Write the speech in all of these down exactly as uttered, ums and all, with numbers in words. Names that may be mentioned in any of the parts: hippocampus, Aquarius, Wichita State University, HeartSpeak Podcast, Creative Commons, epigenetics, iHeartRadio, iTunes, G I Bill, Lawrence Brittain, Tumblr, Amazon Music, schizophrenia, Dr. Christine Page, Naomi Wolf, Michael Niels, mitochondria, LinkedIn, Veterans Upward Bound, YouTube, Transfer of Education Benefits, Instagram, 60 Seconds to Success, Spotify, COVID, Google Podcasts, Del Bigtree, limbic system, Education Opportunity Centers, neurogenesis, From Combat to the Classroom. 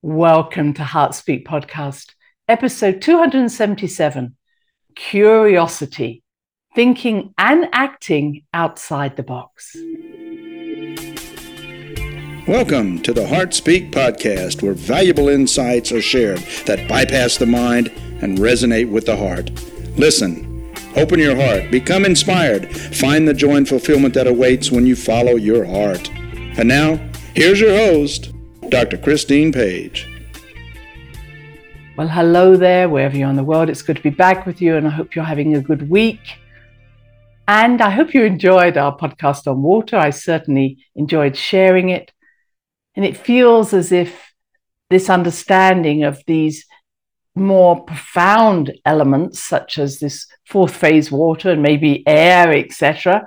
Welcome to HeartSpeak Podcast, episode two hundred seventy-seven, Curiosity, Thinking and Acting Outside the Box. Welcome to the HeartSpeak Podcast, where valuable insights are shared that bypass the mind and resonate with the heart. Listen, open your heart, become inspired, find the joy and fulfillment that awaits when you follow your heart. And now, here's your host, Doctor Christine Page. Well, hello there, wherever you are in the world. It's good to be back with you, and I hope you're having a good week. And I hope you enjoyed our podcast on water. I certainly enjoyed sharing it. And it feels as if this understanding of these more profound elements, such as this fourth phase water and maybe air, et cetera,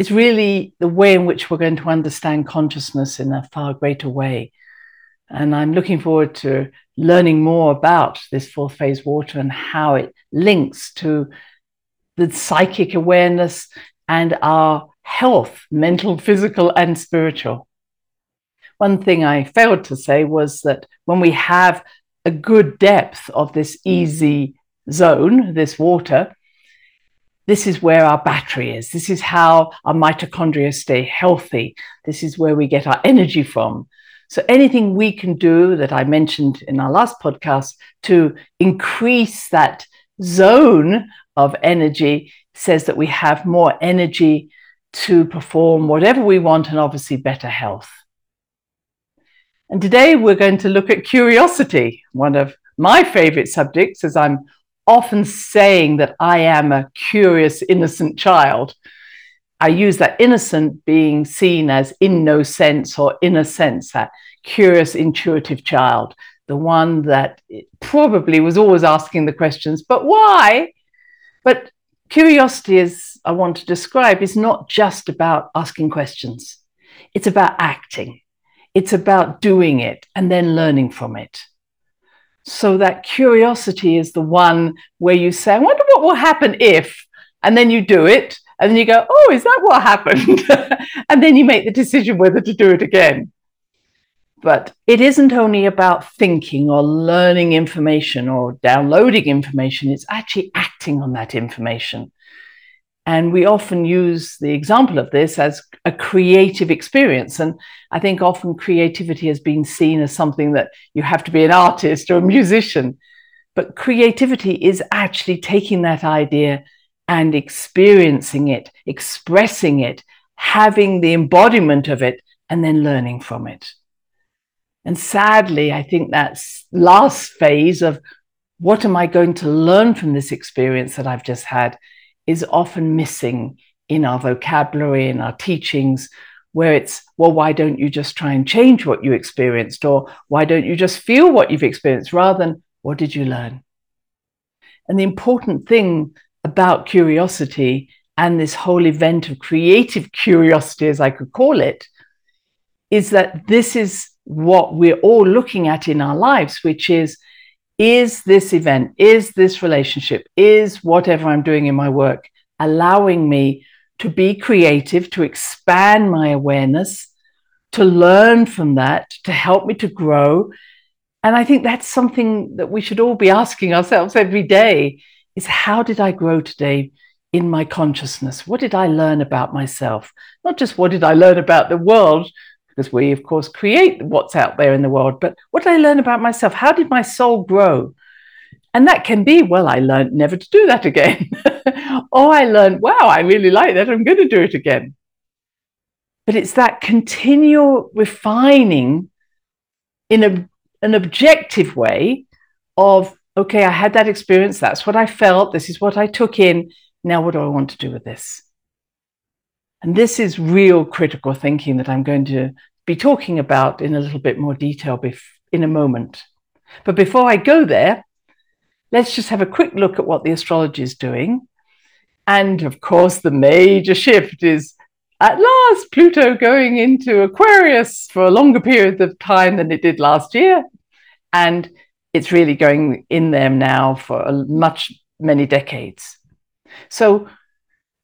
is really the way in which we're going to understand consciousness in a far greater way. And I'm looking forward to learning more about this fourth phase water and how it links to the psychic awareness and our health, mental, physical, and spiritual. One thing I failed to say was that when we have a good depth of this easy zone, this water, this is where our battery is. This is how our mitochondria stay healthy. This is where we get our energy from. So anything we can do that I mentioned in our last podcast to increase that zone of energy says that we have more energy to perform whatever we want and obviously better health. And today we're going to look at curiosity, one of my favorite subjects, as I'm often saying that I am a curious, innocent child. I use that innocent being seen as in no sense or inner sense, that curious, intuitive child, the one that probably was always asking the questions, but why? But curiosity, as I want to describe, is not just about asking questions. It's about acting. It's about doing it and then learning from it. So that curiosity is the one where you say, I wonder what will happen if, and then you do it, and then you go, oh, is that what happened? And then you make the decision whether to do it again. But it isn't only about thinking or learning information or downloading information, it's actually acting on that information. And we often use the example of this as a creative experience. And I think often creativity has been seen as something that you have to be an artist or a musician. But creativity is actually taking that idea and experiencing it, expressing it, having the embodiment of it, and then learning from it. And sadly, I think that last phase of what am I going to learn from this experience that I've just had is often missing in our vocabulary, in our teachings, where it's, well, why don't you just try and change what you experienced? Or why don't you just feel what you've experienced rather than what did you learn? And the important thing about curiosity and this whole event of creative curiosity, as I could call it, is that this is what we're all looking at in our lives, which is, is this event, is this relationship, is whatever I'm doing in my work allowing me to be creative, to expand my awareness, to learn from that, to help me to grow? And I think that's something that we should all be asking ourselves every day is, how did I grow today in my consciousness? What did I learn about myself? Not just what did I learn about the world, because we, of course, create what's out there in the world. But what did I learn about myself? How did my soul grow? And that can be, well, I learned never to do that again. Or I learned, wow, I really like that. I'm going to do it again. But it's that continual refining in a, an objective way of, okay, I had that experience. That's what I felt. This is what I took in. Now, what do I want to do with this? And this is real critical thinking that I'm going to be talking about in a little bit more detail bef- in a moment. But before I go there, let's just have a quick look at what the astrology is doing. And of course, the major shift is at last Pluto going into Aquarius for a longer period of time than it did last year. And it's really going in there now for a much, many decades. So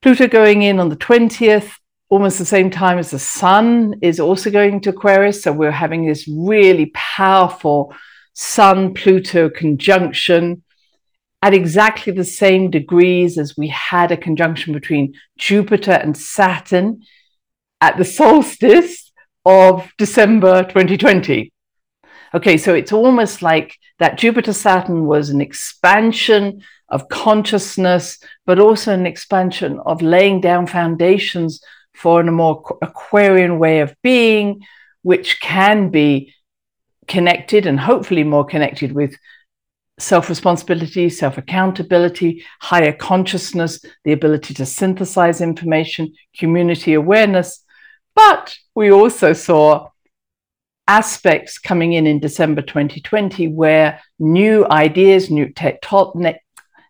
Pluto going in on the twentieth almost the same time as the sun is also going to Aquarius. So we're having this really powerful Sun-Pluto conjunction at exactly the same degrees as we had a conjunction between Jupiter and Saturn at the solstice of December twenty twenty. Okay, so it's almost like that Jupiter-Saturn was an expansion of consciousness, but also an expansion of laying down foundations for a more Aquarian way of being, which can be connected and hopefully more connected with self-responsibility, self-accountability, higher consciousness, the ability to synthesize information, community awareness. But we also saw aspects coming in in December twenty twenty where new ideas, new, te- top ne-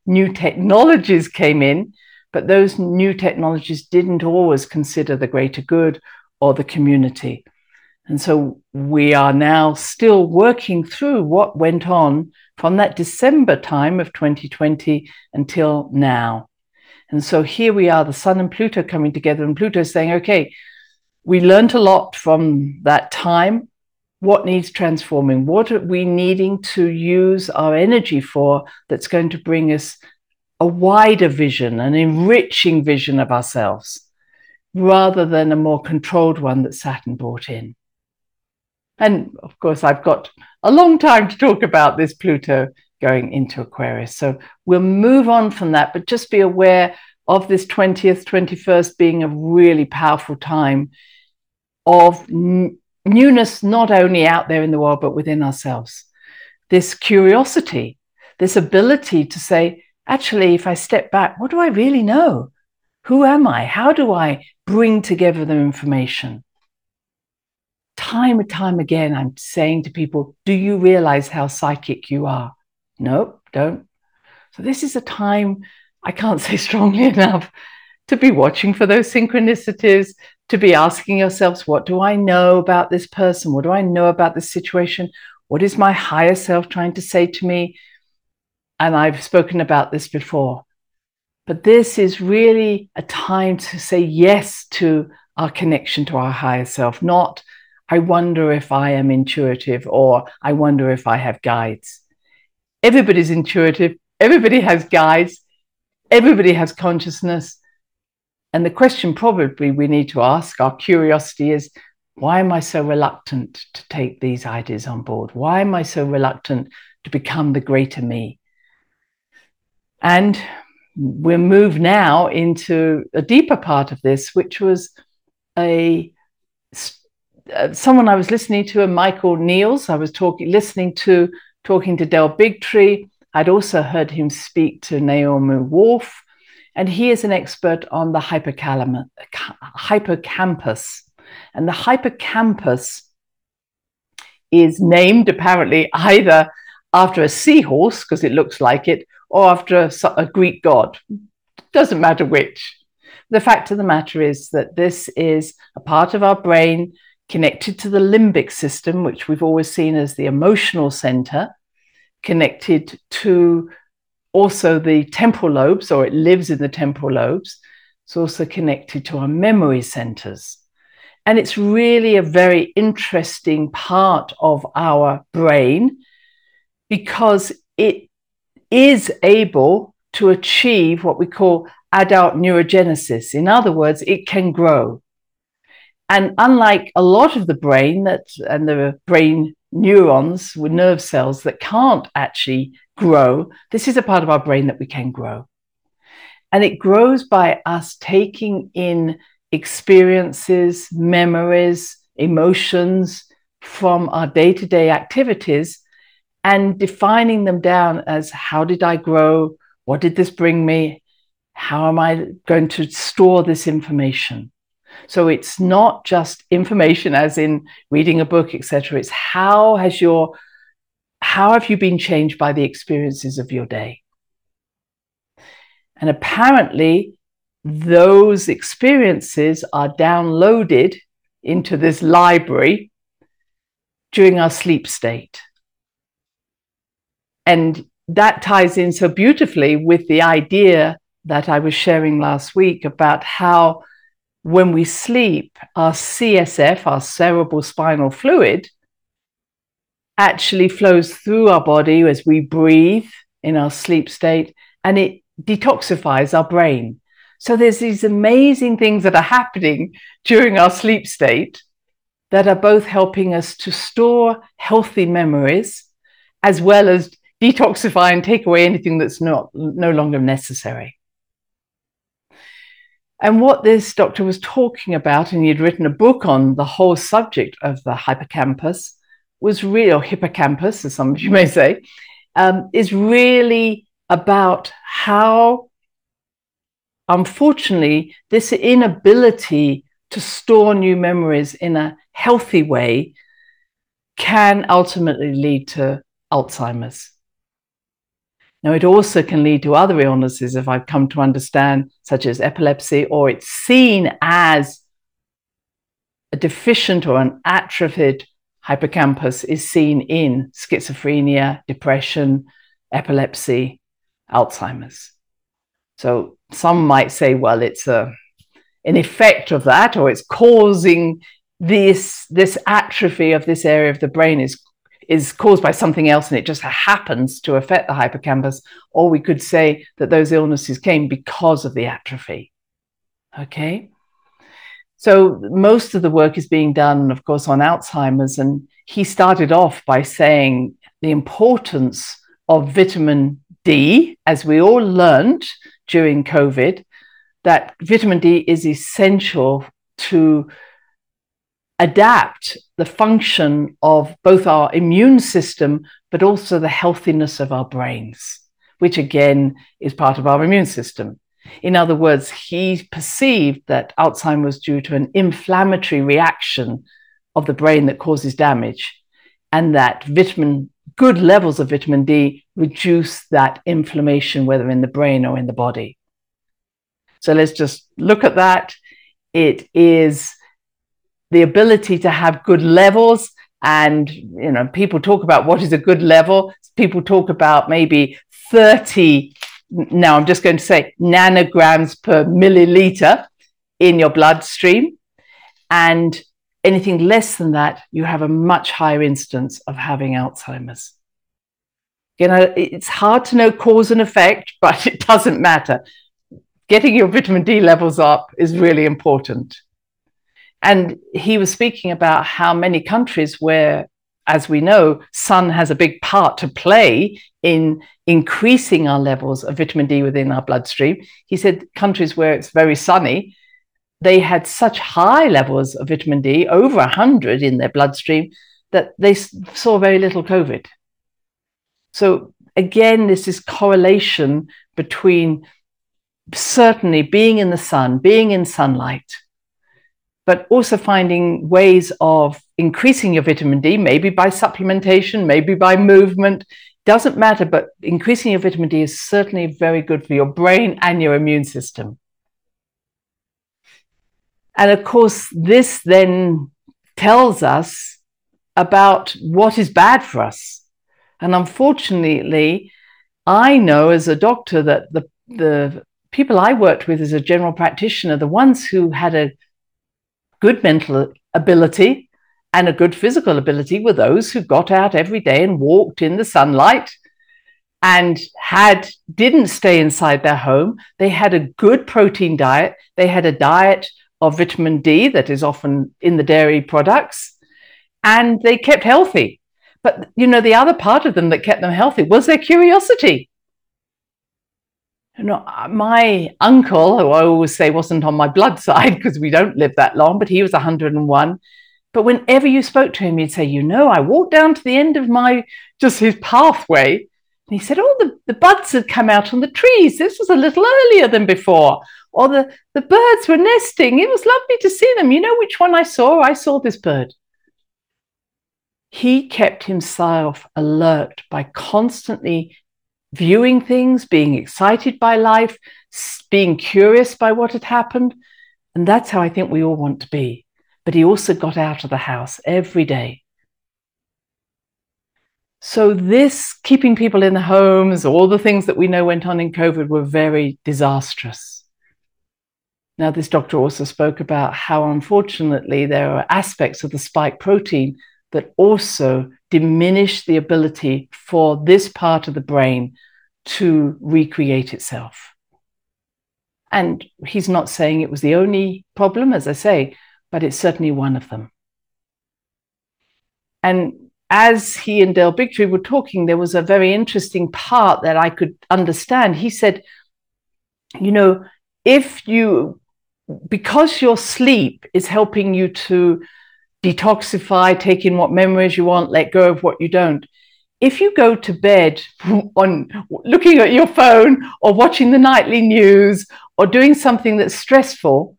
new technologies came in, but those new technologies didn't always consider the greater good or the community. And so we are now still working through what went on from that December time of twenty twenty until now. And so here we are, the Sun and Pluto coming together, and Pluto saying, okay, we learned a lot from that time. What needs transforming? What are we needing to use our energy for that's going to bring us a wider vision, an enriching vision of ourselves, rather than a more controlled one that Saturn brought in? And of course, I've got a long time to talk about this Pluto going into Aquarius. So we'll move on from that, but just be aware of this twentieth, twenty-first being a really powerful time of n- newness, not only out there in the world, but within ourselves. This curiosity, this ability to say, actually, if I step back, what do I really know? Who am I? How do I bring together the information? Time and time again, I'm saying to people, do you realize how psychic you are? Nope, don't. So this is a time, I can't say strongly enough, to be watching for those synchronicities, to be asking yourselves, what do I know about this person? What do I know about this situation? What is my higher self trying to say to me? And I've spoken about this before. But this is really a time to say yes to our connection to our higher self, not I wonder if I am intuitive, or I wonder if I have guides. Everybody's intuitive. Everybody has guides. Everybody has consciousness. And the question probably we need to ask, our curiosity is, why am I so reluctant to take these ideas on board? Why am I so reluctant to become the greater me? And we'll move now into a deeper part of this, which was a uh, someone I was listening to, a Michael Niels. I was talking, listening to, talking to Del Bigtree. I'd also heard him speak to Naomi Wolf, and he is an expert on the hypocalam- hippocampus. And the hippocampus is named apparently either after a seahorse, because it looks like it, or after a, a Greek god. Doesn't matter which. The fact of the matter is that this is a part of our brain connected to the limbic system, which we've always seen as the emotional center, connected to also the temporal lobes, or it lives in the temporal lobes. It's also connected to our memory centers. And it's really a very interesting part of our brain because it is able to achieve what we call adult neurogenesis. In other words, it can grow. And unlike a lot of the brain that and the brain neurons with nerve cells that can't actually grow, this is a part of our brain that we can grow. And it grows by us taking in experiences, memories, emotions from our day-to-day activities and defining them down as, how did I grow? What did this bring me? How am I going to store this information? So it's not just information as in reading a book, et cetera. It's how has your, how have you been changed by the experiences of your day? And apparently those experiences are downloaded into this library during our sleep state. And that ties in so beautifully with the idea that I was sharing last week about how when we sleep, our C S F, our cerebral spinal fluid, actually flows through our body as we breathe in our sleep state, and it detoxifies our brain. So there's these amazing things that are happening during our sleep state that are both helping us to store healthy memories as well as detoxify and take away anything that's not no longer necessary. And what this doctor was talking about, and he'd written a book on the whole subject of the hippocampus, was real hippocampus, as some of you may say, um, is really about how, unfortunately, this inability to store new memories in a healthy way can ultimately lead to Alzheimer's. Now, it also can lead to other illnesses, if I've come to understand, such as epilepsy, or it's seen as a deficient or an atrophied hippocampus is seen in schizophrenia, depression, epilepsy, Alzheimer's. So some might say, well, it's a, an effect of that, or it's causing this, this atrophy of this area of the brain is is caused by something else, and it just happens to affect the hippocampus, or we could say that those illnesses came because of the atrophy. Okay? So most of the work is being done, of course, on Alzheimer's, and he started off by saying the importance of vitamin D, as we all learned during COVID, that vitamin D is essential to adapt the function of both our immune system, but also the healthiness of our brains, which again is part of our immune system. In other words, he perceived that Alzheimer's was due to an inflammatory reaction of the brain that causes damage, and that vitamin, good levels of vitamin D reduce that inflammation, whether in the brain or in the body. So let's just look at that. It is the ability to have good levels. And, you know, people talk about what is a good level. People talk about maybe thirty, now I'm just going to say nanograms per milliliter in your bloodstream. And anything less than that, you have a much higher instance of having Alzheimer's. You know, it's hard to know cause and effect, but it doesn't matter. Getting your vitamin D levels up is really important. And he was speaking about how many countries where, as we know, sun has a big part to play in increasing our levels of vitamin D within our bloodstream. He said countries where it's very sunny, they had such high levels of vitamin D, over one hundred in their bloodstream, that they saw very little COVID. So again, this is correlation between certainly being in the sun, being in sunlight, but also finding ways of increasing your vitamin D, maybe by supplementation, maybe by movement, doesn't matter, but increasing your vitamin D is certainly very good for your brain and your immune system. And of course, this then tells us about what is bad for us. And unfortunately, I know as a doctor that the, the people I worked with as a general practitioner, the ones who had a good mental ability and a good physical ability were those who got out every day and walked in the sunlight and had didn't stay inside their home. They had a good protein diet. They had a diet of vitamin D that is often in the dairy products, and they kept healthy. But, you know, the other part of them that kept them healthy was their curiosity. You know, my uncle, who I always say wasn't on my blood side because we don't live that long, but he was one hundred and one. But whenever you spoke to him, he'd say, you know, I walked down to the end of my, just his pathway. And he said, oh, the, the buds had come out on the trees. This was a little earlier than before. Or the, the birds were nesting. It was lovely to see them. You know which one I saw? I saw this bird. He kept himself alert by constantly viewing things, being excited by life, being curious by what had happened. And that's how I think we all want to be. But he also got out of the house every day. So this, keeping people in the homes, all the things that we know went on in COVID were very disastrous. Now, this doctor also spoke about how, unfortunately, there are aspects of the spike protein that also diminish the ability for this part of the brain to recreate itself. And he's not saying it was the only problem, as I say, but it's certainly one of them. And as he and Del Bigtree were talking, there was a very interesting part that I could understand. He said, you know, if you, because your sleep is helping you to detoxify, take in what memories you want, let go of what you don't. If you go to bed on looking at your phone or watching the nightly news or doing something that's stressful,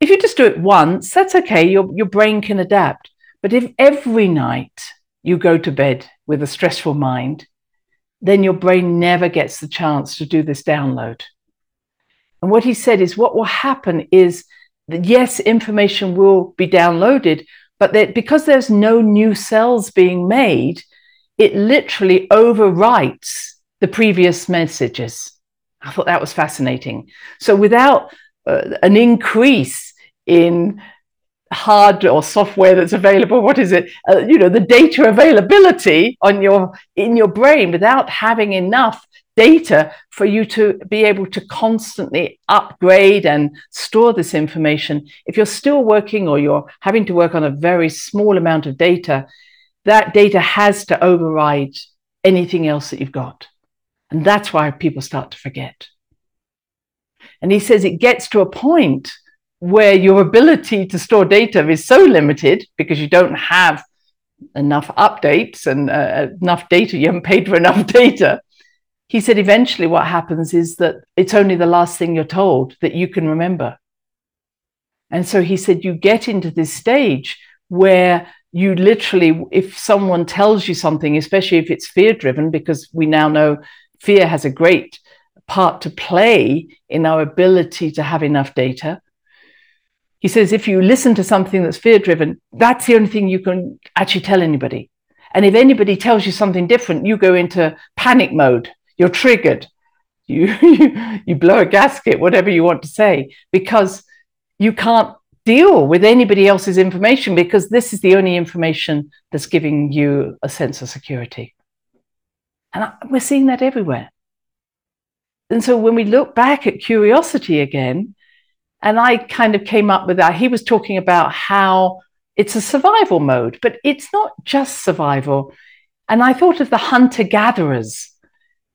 if you just do it once, that's okay. Your, your brain can adapt. But if every night you go to bed with a stressful mind, then your brain never gets the chance to do this download. And what he said is what will happen is that, yes, information will be downloaded, but that because there's no new cells being made, it literally overwrites the previous messages. I thought that was fascinating. So without uh, an increase in hard or software that's available, what is it? Uh, you know, the data availability on your in your brain, without having enough data for you to be able to constantly upgrade and store this information. If you're still working or you're having to work on a very small amount of data, that data has to override anything else that you've got. And that's why people start to forget. And he says it gets to a point where your ability to store data is so limited because you don't have enough updates and uh, enough data, you haven't paid for enough data. He said eventually what happens is that it's only the last thing you're told that you can remember. And so he said you get into this stage where you literally, if someone tells you something, especially if it's fear-driven, because we now know fear has a great part to play in our ability to have enough data. He says, if you listen to something that's fear-driven, that's the only thing you can actually tell anybody. And if anybody tells you something different, you go into panic mode. You're triggered. You, you, you blow a gasket, whatever you want to say, because you can't deal with anybody else's information because this is the only information that's giving you a sense of security. And we're seeing that everywhere. And so when we look back at curiosity again, and I kind of came up with that, he was talking about how it's a survival mode, but it's not just survival. And I thought of the hunter-gatherers.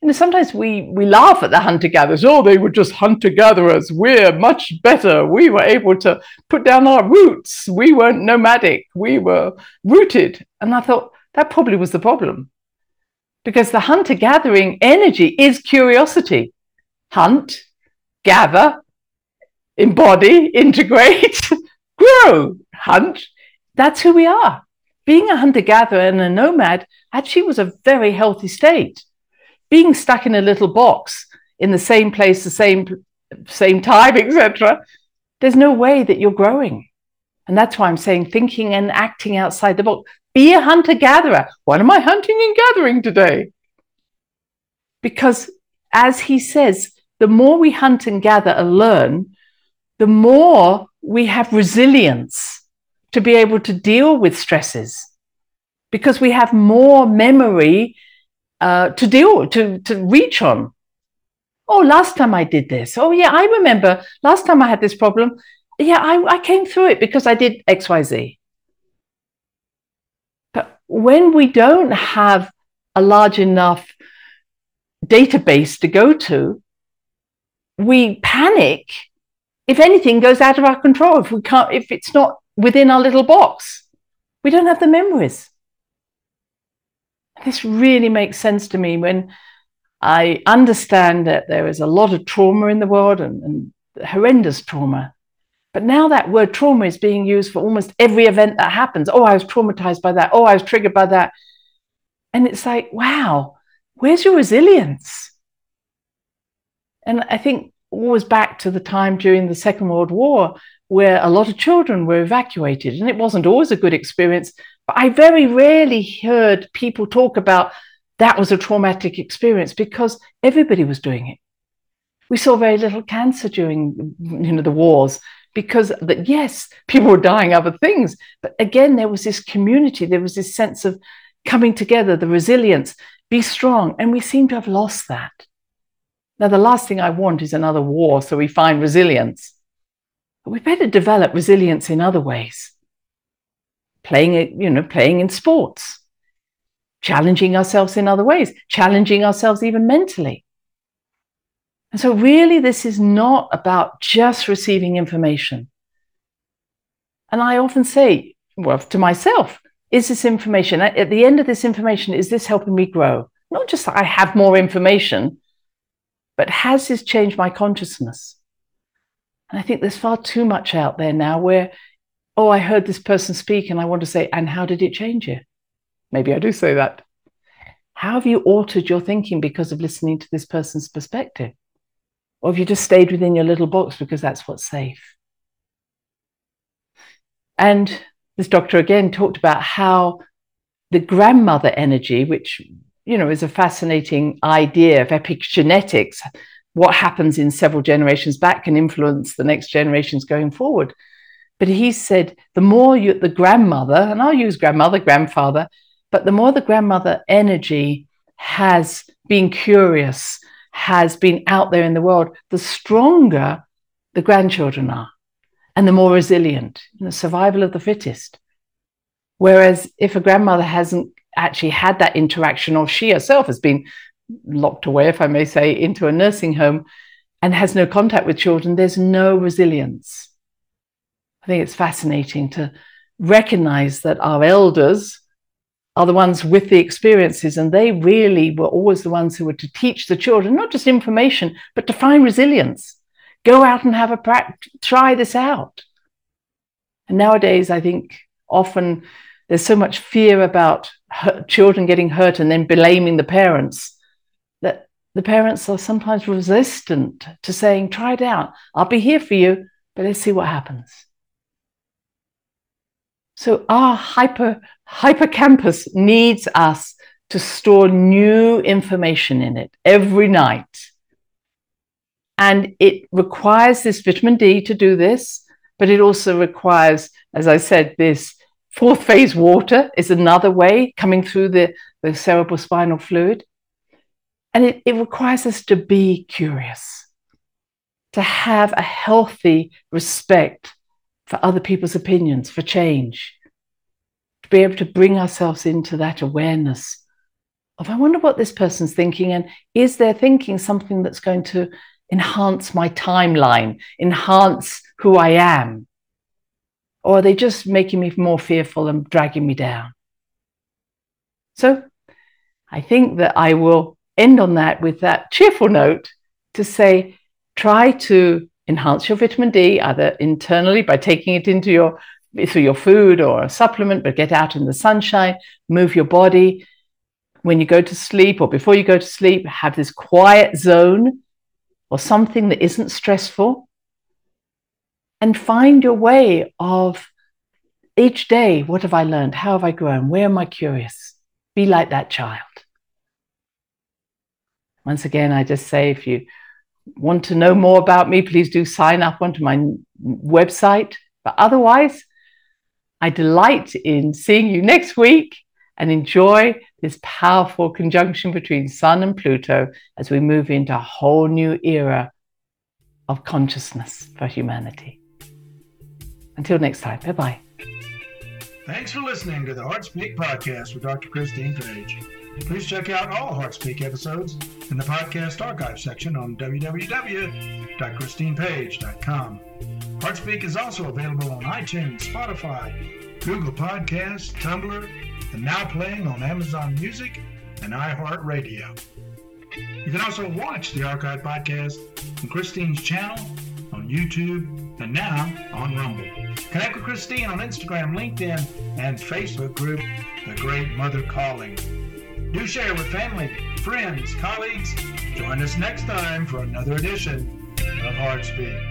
You know, sometimes we, we laugh at the hunter-gatherers. Oh, they were just hunter-gatherers. We're much better. We were able to put down our roots. We weren't nomadic. We were rooted. And I thought that probably was the problem, because the hunter-gathering energy is curiosity. Hunt, gather, embody, integrate, grow, hunt. That's who we are. Being a hunter-gatherer and a nomad actually was a very healthy state. Being stuck in a little box in the same place, the same same time, et cetera, there's no way that you're growing. And that's why I'm saying thinking and acting outside the box. Be a hunter-gatherer. What am I hunting and gathering today? Because as he says, the more we hunt and gather and learn, the more we have resilience to be able to deal with stresses, because we have more memory Uh, to deal, to, to reach on. Oh, last time I did this. Oh, yeah, I remember last time I had this problem. Yeah, I, I came through it because I did X, Y, Z. But when we don't have a large enough database to go to, we panic if anything goes out of our control, if we can't, if it's not within our little box. We don't have the memories. This really makes sense to me when I understand that there is a lot of trauma in the world and, and horrendous trauma. But now that word trauma is being used for almost every event that happens. Oh, I was traumatized by that. Oh, I was triggered by that. And it's like, wow, where's your resilience? And I think always back to the time during the Second World War where a lot of children were evacuated. And it wasn't always a good experience. But I very rarely heard people talk about that was a traumatic experience because everybody was doing it. we saw very little cancer during, you know, the wars, because that, yes, people were dying of other things, but again, there was this community, there was this sense of coming together, the resilience, be strong, and we seem to have lost that. Now, the last thing I want is another war, so we find resilience. But we better develop resilience in other ways. Playing, you know, playing in sports, challenging ourselves in other ways, challenging ourselves even mentally. And so really, this is not about just receiving information. And I often say, well, to myself, is this information, at the end of this information, is this helping me grow? Not just that I have more information, but has this changed my consciousness? And I think there's far too much out there now where, oh, I heard this person speak and I want to say, and how did it change you? Maybe I do say that. How have you altered your thinking because of listening to this person's perspective? Or have you just stayed within your little box because that's what's safe? And this doctor again talked about how the grandmother energy, which, you know, is a fascinating idea of epigenetics, what happens in several generations back can influence the next generations going forward. But he said the more you, the grandmother, and I'll use grandmother, grandfather, but the more the grandmother energy has been curious, has been out there in the world, the stronger the grandchildren are. And the more resilient, you know, survival of the fittest. Whereas if a grandmother hasn't actually had that interaction, or she herself has been locked away, if I may say, into a nursing home and has no contact with children, there's no resilience. I think it's fascinating to recognize that our elders are the ones with the experiences, and they really were always the ones who were to teach the children, not just information, but to find resilience. Go out and have a practice, try this out. And nowadays, I think often there's so much fear about hurt, children getting hurt and then blaming the parents, that the parents are sometimes resistant to saying, try it out. I'll be here for you, but let's see what happens. So our hyper, hippocampus needs us to store new information in it every night. And it requires this vitamin D to do this, but it also requires, as I said, this fourth phase water is another way coming through the, the cerebrospinal fluid. And it, it requires us to be curious, to have a healthy respect for other people's opinions, for change, to be able to bring ourselves into that awareness of, I wonder what this person's thinking, and is their thinking something that's going to enhance my timeline, enhance who I am? Or are they just making me more fearful and dragging me down? So I think that I will end on that with that cheerful note to say, try to enhance your vitamin D, either internally by taking it into your, through your food or a supplement, but get out in the sunshine, move your body. When you go to sleep or before you go to sleep, have this quiet zone or something that isn't stressful, and find your way of each day, what have I learned? How have I grown? Where am I curious? Be like that child. Once again, I just say, if you want to know more about me, please do sign up onto my website. But otherwise, I delight in seeing you next week, and enjoy this powerful conjunction between Sun and Pluto as we move into a whole new era of consciousness for humanity. Until next time, bye-bye. Thanks for listening to the HeartSpeak Podcast with Doctor Christine Page. Please check out all HeartSpeak episodes in the podcast archive section on w w w dot christine page dot com. HeartSpeak is also available on iTunes, Spotify, Google Podcasts, Tumblr, and now playing on Amazon Music and iHeartRadio. You can also watch the archive podcast on Christine's channel, on YouTube, and now on Rumble. Connect with Christine on Instagram, LinkedIn, and Facebook group, The Great Mother Calling. Do share with family, friends, colleagues. Join us next time for another edition of HeartSpeak.